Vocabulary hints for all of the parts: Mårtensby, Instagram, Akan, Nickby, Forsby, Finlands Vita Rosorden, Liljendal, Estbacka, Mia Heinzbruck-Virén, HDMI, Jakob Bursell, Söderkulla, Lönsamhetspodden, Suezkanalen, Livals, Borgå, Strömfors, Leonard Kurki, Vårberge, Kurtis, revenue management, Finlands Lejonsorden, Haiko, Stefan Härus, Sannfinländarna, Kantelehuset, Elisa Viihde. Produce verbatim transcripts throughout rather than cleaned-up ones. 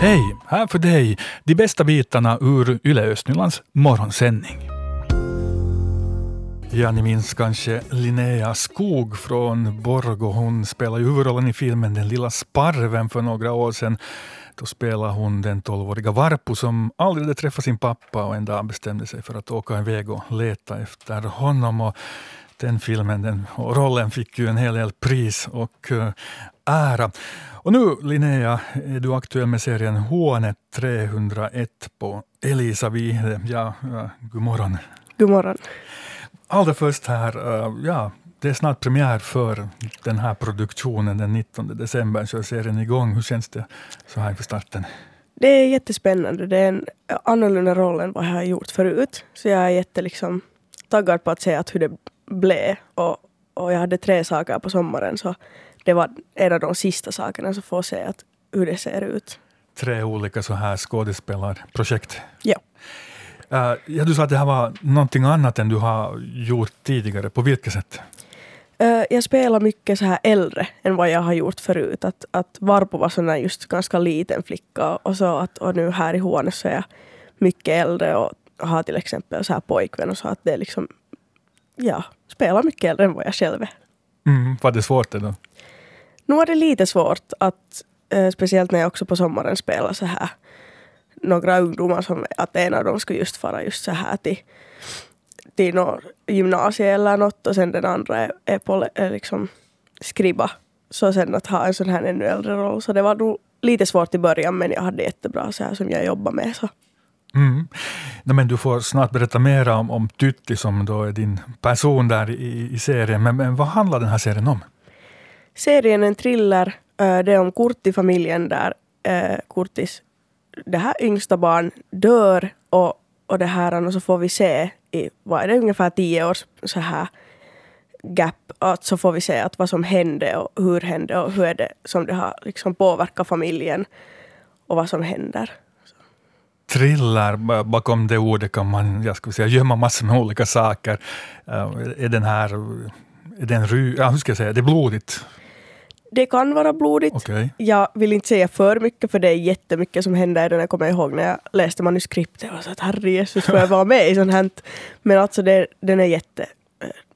Hej, här för dig, de bästa bitarna ur Yle Östnylands morgonsändning. Ja, ni minns kanske Linnea Skog från Borgå. Hon spelade huvudrollen i filmen Den lilla Sparven för några år sedan. Då spelade hon den tolvåriga Varpo som aldrig hade träffat sin pappa och en dag bestämde sig för att åka iväg och leta efter honom. Och den filmen, den och rollen fick ju en hel del pris och uh, ära. Och nu, Linnea, är du aktuell med serien Huone tre hundra ett på Elisa Viihde. Ja, ja, god morgon. God morgon. Allra först här, uh, ja, det är snart premiär för den här produktionen den nittonde december, så jag ser den igång. Hur känns det så här för starten? Det är jättespännande. Det är en annorlunda roll än vad jag har gjort förut. Så jag är jätte, liksom, taggad på att se att hur det blev. Och, och jag hade tre saker på sommaren, så det var en av de sista sakerna, så får se att hur det ser ut. Tre olika så här skådespelarprojekt. Ja. Uh, ja, du sa att det här var någonting annat än du har gjort tidigare. På vilket sätt? Uh, jag spelar mycket så här äldre än vad jag har gjort förut. Att, att Varpo var sån här just ganska liten flicka. Och, så att, och nu här i Huone så är jag mycket äldre och har till exempel så här pojkvän. Och så att det är liksom, ja, spelar mycket äldre än vad jag själv är. Mm, var det svårt då? Nu var det lite svårt att, uh, speciellt när jag också på sommaren spelar så här några ungdomar som att en av dem skulle just fara just så här till, till någon gymnasie eller något, och sen den andra är, är på är liksom skriba. Så sen att ha en sån här ännu äldre roll, så det var nog lite svårt i början, men jag hade jättebra så här som jag jobbar med. Så. Mm. Ja, men du får snart berätta mer om, om Tytti som då är din person där i, i serien, men, men vad handlar den här serien om? Serien är en thriller, det är om Kurti-familjen där eh, Kurtis det här yngsta barn dör och, och det här, och så får vi se i, vad är det, ungefär tio års så här gap, att så får vi se att vad som hände och hur hände och hur är det som det har liksom påverkat familjen och vad som händer. Thriller, bakom det ordet kan man, jag ska säga, gömma massor med olika saker. Uh, är den här, är den ry, ja, hur ska jag säga, det är blodigt. Det kan vara blodigt. Okay. Jag vill inte säga för mycket, för det är jättemycket som händer. När jag kommer ihåg när jag läste manuskriptet och så att herre Jesus, får jag vara med i sånt här. Men alltså det, den, är jätte,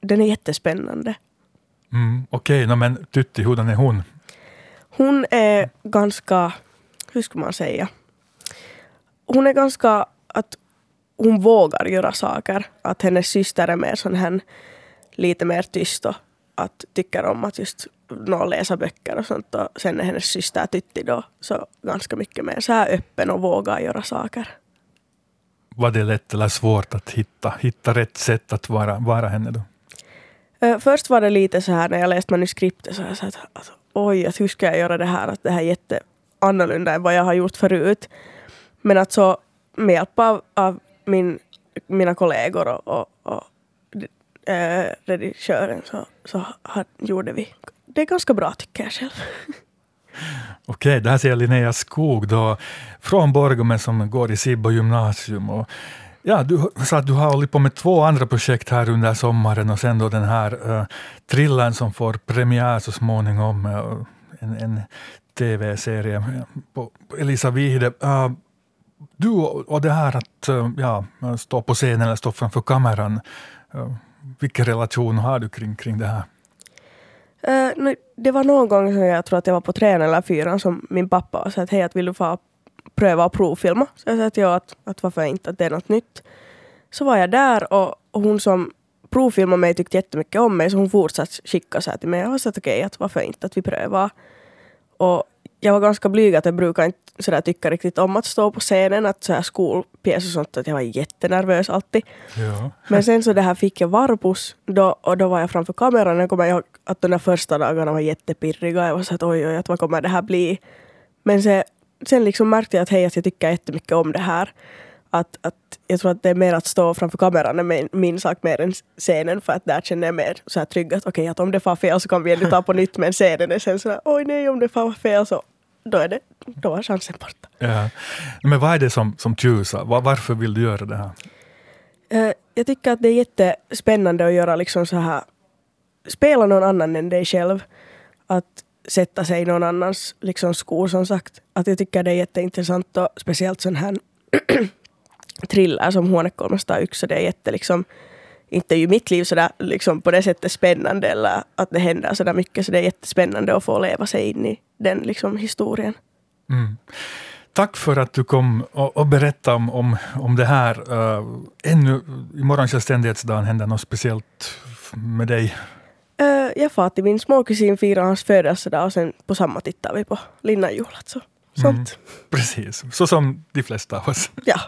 den är jättespännande. Mm, Okej, okay. no, men Tytti, hurdan är hon? Hon är ganska, hur ska man säga? Hon är ganska att hon vågar göra saker. Att hennes syster är mer sån här, lite mer tyst och att tycker om att just någon läsa böcker och sånt, och sen är hennes syster Tytti då så ganska mycket mer så här öppen och vågar göra saker. Var det lätt eller svårt att hitta, hitta rätt sätt att vara, vara henne då? Uh, först var det lite så här när jag läste manuskriptet så jag sa att alltså, oj, att hur ska jag göra det här, att det här är jätteannorlunda än vad jag har gjort förut. Men att så med hjälp av, av min, mina kollegor och, och, och uh, redaktören så, så had, gjorde vi det är ganska bra, tycker jag själv. Okej, okay, det här ser Linnea Skog då, från Borgå men som går i Sibbo gymnasium. Och, ja, du sa att du har hållit på med två andra projekt här under sommaren och sen då den här uh, thrillern som får premiär så småningom, uh, en, en tv-serie på Elisa Viihde. Uh, du och, och det här att uh, ja, stå på scenen eller stå framför kameran, uh, vilken relation har du kring, kring det här? Uh, det var någon gång som jag tror att jag var på trean eller fyran som min pappa sa att hej, att vill du få pröva och provfilma? Så jag sa att ja, att, att varför inte, att det är något nytt. Så var jag där och hon som provfilmade mig tyckte jättemycket om mig, så hon fortsatte skicka så här till mig och sa att okej, okay, att varför inte, att vi prövar. Och jag var ganska blyg, att jag brukar inte så där tycka riktigt om att stå på scenen, att så här skolpjäs och sånt, att jag var jättenervös alltid. Ja. Men sen så det här fick jag Varpus då, och då var jag framför kameran och kom ihåg att de där första dagarna var jättepirriga. Jag var så att oj, oj, att vad kommer det här bli? Men se, sen liksom märkte jag att hej, att jag tycker jättemycket om det här. Att, att jag tror att det är mer att stå framför kameran är min, min sak mer än scenen, för att där känner jag mer så här trygg att okej, okay, att om det far fel så kan vi ändå ta på nytt, men scenen är sen sådär oj nej, om det far fel så då är det, då var chansen borta. Ja. Men vad är det som, som tjusar? Var, varför vill du göra det här? Uh, jag tycker att det är jättespännande att göra liksom så här, spela någon annan än dig själv. Att sätta sig i någon annans liksom skor, som sagt. Att jag tycker det är jätteintressant, och speciellt sån här thriller som Huone tre noll ett, så det är jätte liksom, inte ju mitt liv sådär liksom på det sättet spännande, eller att det händer sådär mycket, så det är jättespännande att få leva sig in i den liksom historien. Mm. Tack för att du kom och, och berättade om, om, om det här. Uh, ännu i morgon självständighetsdagen händer något speciellt med dig? Uh, jag far till min småkusin firar hans födelsedag, och sen på samma tittar vi på Linnanjuhlat. Så. Sånt. Mm, precis, så som de flesta av oss. Ja.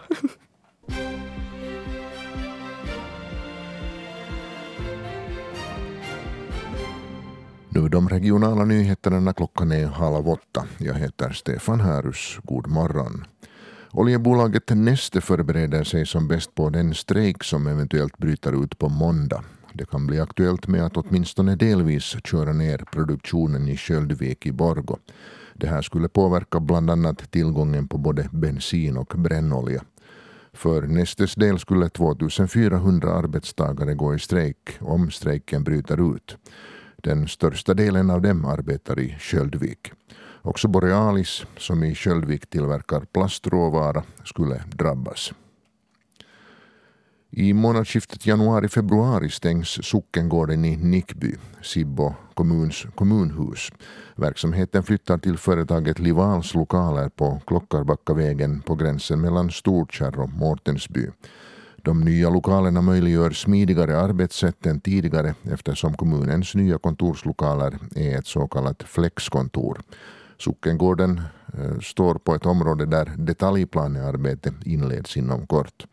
Nu de regionala nyheterna, klockan är halv åtta. Jag heter Stefan Härus. God morgon. Oljebolaget Neste förbereder sig som bäst på den strejk som eventuellt bryter ut på måndag. Det kan bli aktuellt med att åtminstone delvis köra ner produktionen i Sköldvik i Borgå. Det här skulle påverka bland annat tillgången på både bensin och brännolja. För Nestes del skulle tvåtusenfyrahundra arbetstagare gå i strejk om strejken bryter ut. Den största delen av dem arbetar i Sköldvik. Också Borealis, som i Sköldvik tillverkar plastråvara, skulle drabbas. I månadsskiftet januari-februari stängs Sockengården i Nickby, Sibbo kommuns kommunhus. Verksamheten flyttar till företaget Livals lokaler på Klockarbackavägen på gränsen mellan Stortjärr och Mårtensby. De nya lokalerna möjliggör smidigare arbetssätt än tidigare, eftersom kommunens nya kontorslokaler är ett så kallat flexkontor. Sockengården eh, står på ett område där detaljplanearbete inleds inom kort.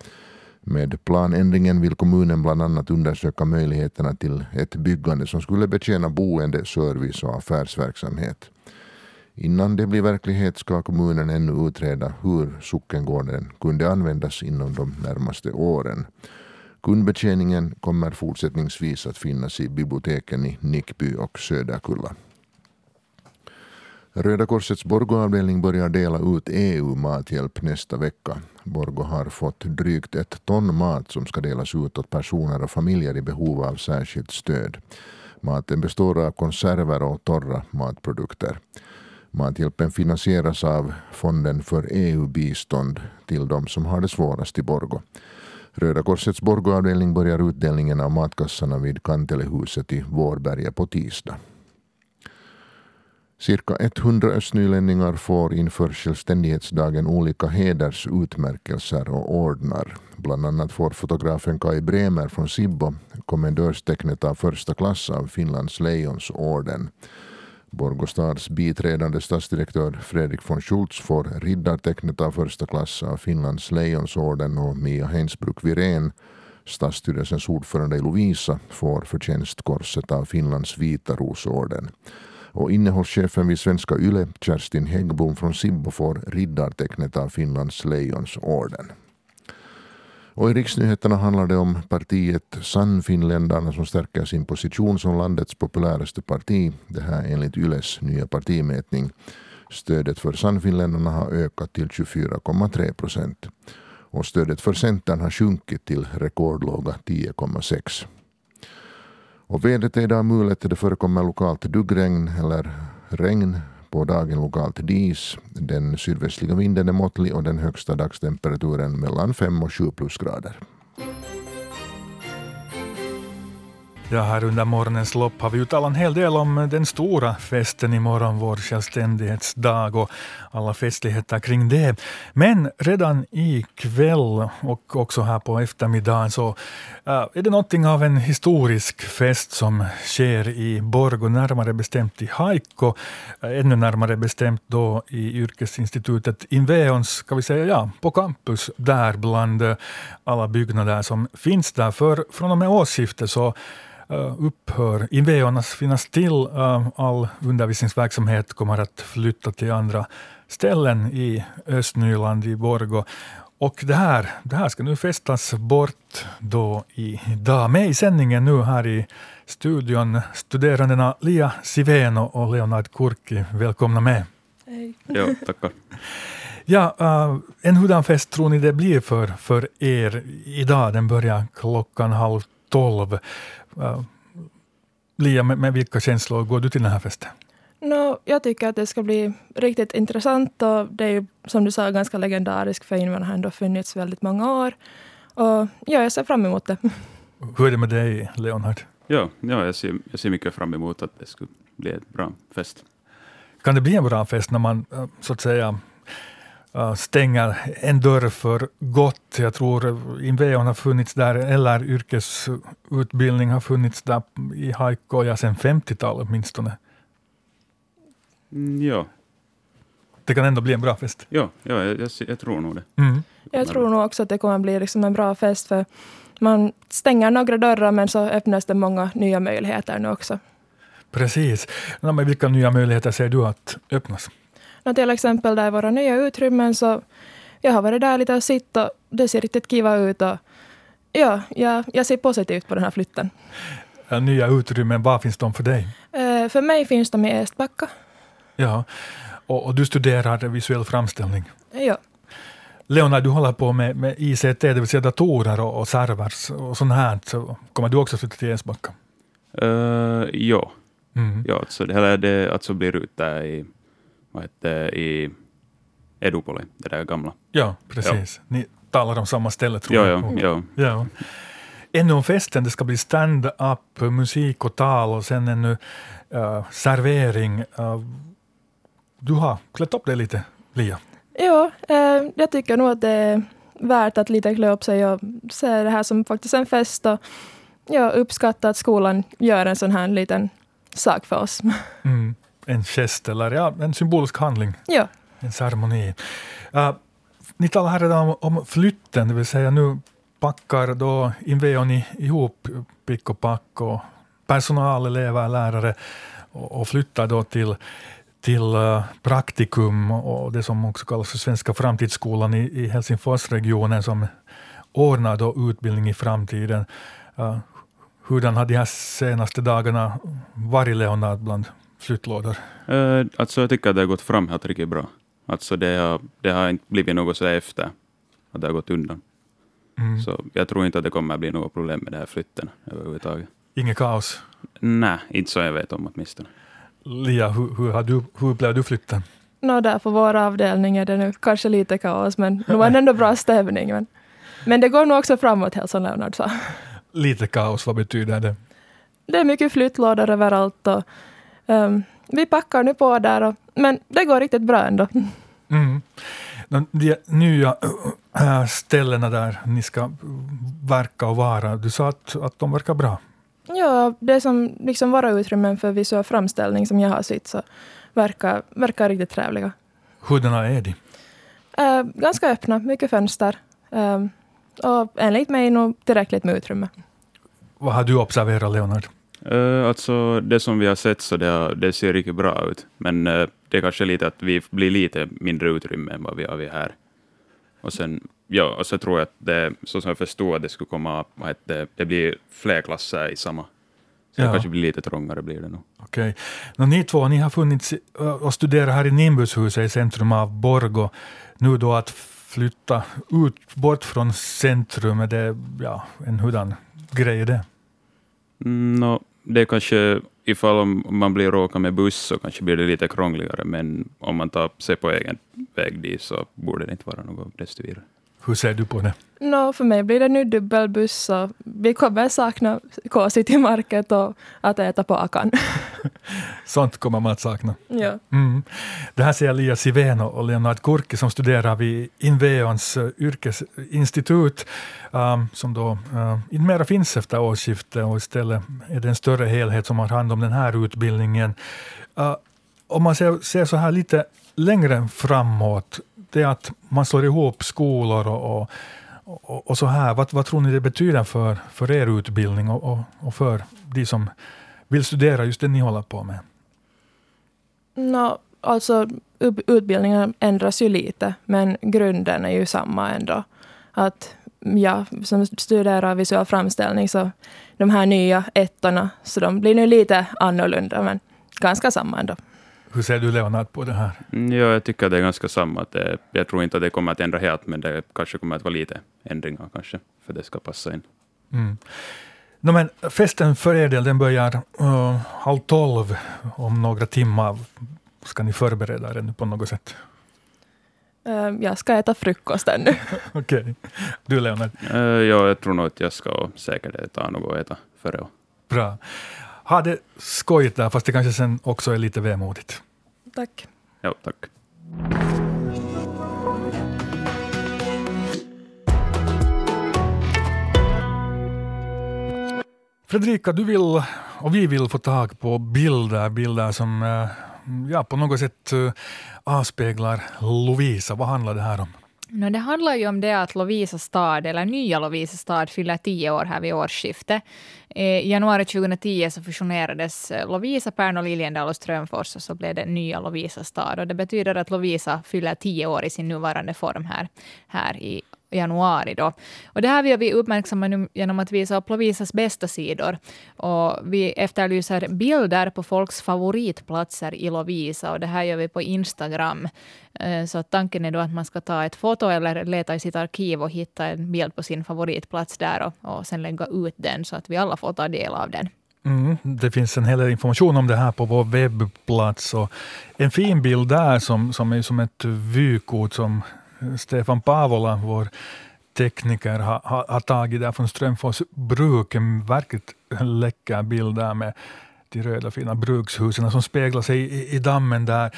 Med planändringen vill kommunen bland annat undersöka möjligheterna till ett byggande som skulle betjäna boende, service och affärsverksamhet. Innan det blir verklighet ska kommunen ännu utreda hur Sockengården kunde användas inom de närmaste åren. Kundbetjäningen kommer fortsättningsvis att finnas i biblioteken i Nickby och Söderkulla. Röda Korsets Borgå-avdelning börjar dela ut E U-mathjälp nästa vecka. Borgå har fått drygt ett ton mat som ska delas ut åt personer och familjer i behov av särskilt stöd. Maten består av konserver och torra matprodukter. Mathjälpen finansieras av Fonden för E U-bistånd till de som har det svårast i Borgå. Röda Korsets Borgå-avdelning börjar utdelningen av matkassarna vid Kantelehuset i Vårberge på tisdag. Cirka hundra östnylänningar får inför självständighetsdagen olika hedersutmärkelser och ordnar. Bland annat får fotografen Kai Bremer från Sibbo kommendörstecknet av första klass av Finlands Lejonsorden. Borgå stads biträdande stadsdirektör Fredrik von Schultz får riddartecknet av första klass av Finlands Lejonsorden, och Mia Heinzbruck-Virén, stadsstyrelsens ordförande i Lovisa, får förtjänstkorset av Finlands Vita Rosorden. Och innehållschefen vid Svenska Yle, Kerstin Häggbom från Sibbo, får riddartecknet av Finlands Lejonsorden. Och i riksnyheterna handlar det om partiet Sannfinländarna som stärker sin position som landets populäraste parti. Det här enligt Yles nya partimätning. Stödet för Sannfinländarna har ökat till tjugofyra komma tre procent. Och stödet för Centern har sjunkit till rekordlåga tio komma sex. Och vädret är idag mulet. Det förekommer lokalt duggregn eller regn. På dagen lokalt dis. Den sydvästliga vinden är måttlig, och den högsta dagstemperaturen mellan fem och sju plusgrader. Ja, här under morgonens lopp har vi uttalat en hel del om den stora festen imorgon, vår självständighetsdag, och alla festligheter kring det. Men redan ikväll och också här på eftermiddagen så äh, är det någonting av en historisk fest som sker i Borgå, närmare bestämt i Haiko, äh, ännu närmare bestämt då i yrkesinstitutet Inveons, ska vi säga, ja, på campus där bland äh, alla byggnader som finns där. För från och med årsskiftet så upphör Inveonas finnas till. All undervisningsverksamhet kommer att flytta till andra ställen i Östnyland, i Borgå. Och det här, det här ska nu festas bort då idag. Med i sändningen nu här i studion studerandena Lia Sivén och Leonard Kurki. Välkomna med. Hej. Ja, tackar. Ja, en hurdan fest tror ni det blir för, för er idag? Den börjar klockan halv tolv. Uh, Lia, med, med vilka känslor går du till den här festen? No, jag tycker att det ska bli riktigt intressant och det är ju som du sa ganska legendariskt för Inveon har ändå funnits väldigt många år och ja, jag ser fram emot det. Hur är det med dig, Leonard? Ja, ja jag, ser, jag ser mycket fram emot att det skulle bli ett bra fest. Kan det bli en bra fest när man så att säga stänger en dörr för gott? Jag tror Inveon har funnits där, eller yrkesutbildning har funnits där i Haiko ja, sedan femtiotalet åtminstone. Mm, ja. Det kan ändå bli en bra fest. Ja, ja jag, jag, jag tror nog det. Mm. det jag tror nog också att det kommer bli liksom en bra fest för man stänger några dörrar men så öppnas det många nya möjligheter nu också. Precis. Ja, men vilka nya möjligheter ser du att öppnas? Ja, till exempel där våra nya utrymmen så jag har varit där lite och sitt och det ser riktigt kiva ut och ja, jag, jag ser positivt på den här flytten. Ja, nya utrymmen, vad finns de för dig? Eh, för mig finns de i Estbacka. Ja, och, och du studerar visuell framställning. Ja. Leonard, du håller på med, med I C T, det vill säga datorer och, och servers och sånt här. Så kommer du också sluta till Estbacka? Uh, ja. Mm. Ja, alltså det här det, alltså blir ut där i, vad heter, i Edupoli, det där gamla. Ja, precis. Ja. Ni talar om samma ställe, tror ja, jag. Ja, ja. ja. Ännu om festen, det ska bli stand-up, musik och tal och sen ännu uh, servering. Uh, du har klätt upp dig lite, Lia. Ja, eh, jag tycker nog att det är värt att lite klä upp sig och se det här som faktiskt en fest. Och jag uppskattar att skolan gör en sån här liten sak för oss. Mm, en gest eller ja, en symbolisk handling. Ja. En ceremoni. Uh, ni talar här redan om, om flytten, det vill säga nu packar då Inveon ihop pick och pack och personal, elever, lärare och, och flyttar då till, till uh, praktikum och det som också kallas för Svenska framtidsskolan i, i Helsingforsregionen som ordnar då utbildning i framtiden. Uh, Hurdan har de här senaste dagarna varit, Leonard, bland flyttlådor? Uh, alltså jag tycker att det har gått fram helt riktigt bra. Alltså det har, det har inte blivit något så efter att det har gått undan. Mm. Så jag tror inte att det kommer att bli något problem med det här flytten överhuvudtaget. Inget kaos? Nej, inte så jag vet om åtminstone. Lia, hur, hur, har du, hur blev du flytten? Nå, där på vår avdelning är det nu kanske lite kaos, men nu var det ändå bra stämning. Men, men det går nog också framåt, helt som Leonard sa. Lite kaos, vad betyder det? Det är mycket flyttlådor överallt och um, vi packar nu på där, och, men det går riktigt bra ändå. Mm. De nya ställena där ni ska verka och vara, du sa att, att de verkar bra. Ja, det som liksom våra utrymmen för visuell framställning som jag har sett så verkar, verkar riktigt trevliga. Hurdana är de? Uh, ganska öppna, mycket fönster. Uh, och enligt mig nog tillräckligt med utrymme. Vad har du observerat, Leonard? Uh, alltså det som vi har sett så det, det ser riktigt bra ut. Men uh, det är kanske lite att vi blir lite mindre utrymme än vad vi har vi här. Och sen, ja, och så tror jag att det, så som jag förstår att det skulle komma, att det, det blir fler klasser i samma. Så ja. Det kanske blir lite trångare blir det nog. Okej. Okay. No, ni två, ni har funnits och studerat här i Nimbushuset i centrum av Borgå. Nu då att flytta ut bort från centrum, är det ja, en hurdan grej är det? Mm, no, det är kanske, ifall man blir råka med buss så kanske blir det lite krångligare, men om man tar sig på egen väg dit så borde det inte vara något desto vidare. Hur ser du på det? No, för mig blir det nu dubbelbuss så vi kommer sakna kåsit i market och att äta på akan. Sånt kommer man att sakna. Ja. Mm. Det här säger Lia Sivén och Leonard Kurki som studerar vid Inveons yrkesinstitut um, som då uh, inte mera finns efter årsskiftet och istället är det en större helhet som har hand om den här utbildningen. Uh, om man ser, ser så här lite längre framåt, det att man slår ihop skolor och, och, och så här. Vad, vad tror ni det betyder för, för er utbildning och, och, och för de som vill studera just det ni håller på med? No, alltså utbildningen ändras ju lite, men grunden är ju samma ändå. Att jag som studerar visuell framställning så de här nya ettorna så de blir nu lite annorlunda men ganska samma ändå. Hur ser du, Leonard, på det här? Ja, jag tycker det är ganska samma. Det, jag tror inte att det kommer att ändra helt, men det kanske kommer att vara lite ändringar kanske, för det ska passa in. Mm. No, men festen för er del, den börjar uh, halv tolv om några timmar. Ska ni förbereda er nu på något sätt? Uh, jag ska äta frukost ännu. Okej. Okay. Du, Leonard? Uh, ja, jag tror nog att jag ska säkert äta något att äta före. Bra. Ha det skojigt där, fast det kanske sen också är lite vemodigt. Tack. Ja, tack. Fredrika, du vill och vi vill få tag på bilder, bilder som ja, på något sätt avspeglar Lovisa. Vad handlar det här om? No, det handlar ju om det att Lovisa stad, eller nya Lovisa stad, fyller tio år här vid årsskiftet. I januari tjugohundratio så fusionerades Lovisa, Pärn och Liljendal och Strömfors, och så blev det nya Lovisa stad. Och det betyder att Lovisa fyller tio år i sin nuvarande form här, här i januari då. Och det här vill vi uppmärksamma nu genom att visa upp Lovisas bästa sidor. Och vi efterlyser bilder på folks favoritplatser i Lovisa, och det här gör vi på Instagram. Så tanken är då att man ska ta ett foto eller leta i sitt arkiv och hitta en bild på sin favoritplats där och, och sen lägga ut den så att vi alla får ta del av den. Mm, det finns en hel del information om det här på vår webbplats, och en fin bild där som, som är som ett vykort som Stefan Pavola, vår tekniker, har, har, har tagit där från Strömfors bruk. En verkligt läcker bild där med de röda fina brukshusen som speglar sig i, i dammen där.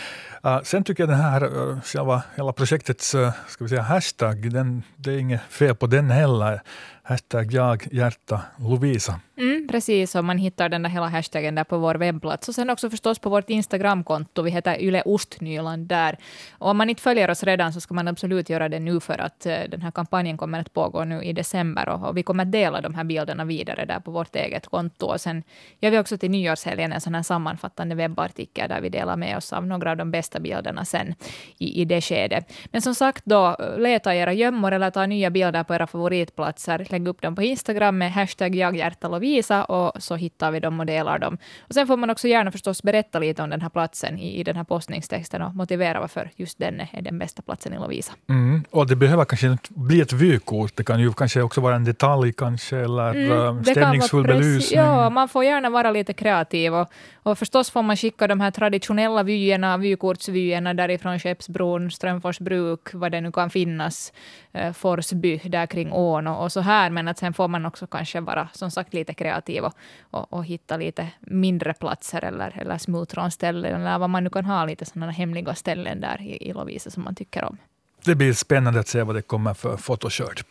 Uh, sen tycker jag den här uh, själva, hela projektets uh, ska vi säga, hashtag, den, det är inget fel på den heller. Hashtag jag hjärta Lovisa. Mm, precis, och man hittar den där hela hashtaggen där på vår webbplats. Och sen också förstås på vårt Instagramkonto. Vi heter Yle Ostnyland där. Och om man inte följer oss redan så ska man absolut göra det nu, för att den här kampanjen kommer att pågå nu i december. Och, och vi kommer att dela de här bilderna vidare där på vårt eget konto. Och sen gör vi också till nyårshelgen en sån här sammanfattande webbartikel där vi delar med oss av några av de bästa bilderna sen i, i det skedet. Men som sagt då, leta era gömmor eller ta nya bilder på era favoritplatser. Lägg upp dem på Instagram med hashtag jaghjärtalovisa, och så hittar vi dem och delar dem. Och sen får man också gärna förstås berätta lite om den här platsen i, i den här postningstexten och motivera varför just den är den bästa platsen i Lovisa. Mm. Och det behöver kanske bli ett vykort. Det kan ju kanske också vara en detalj kanske, eller mm, stämningsfull belysning. Ja, man får gärna vara lite kreativ, och, och förstås får man skicka de här traditionella vyerna, vykortsvyerna därifrån Skeppsbron, Strömfors bruk, vad det nu kan finnas, eh, Forsby där kring ån och, och så här. Men att sen får man också kanske vara som sagt lite kreativ och, och, och hitta lite mindre platser eller, eller smultronställen eller vad man nu kan ha, lite sådana hemliga ställen där i, i Lovisa som man tycker om. Det blir spännande att se vad det kommer för fotoskörd.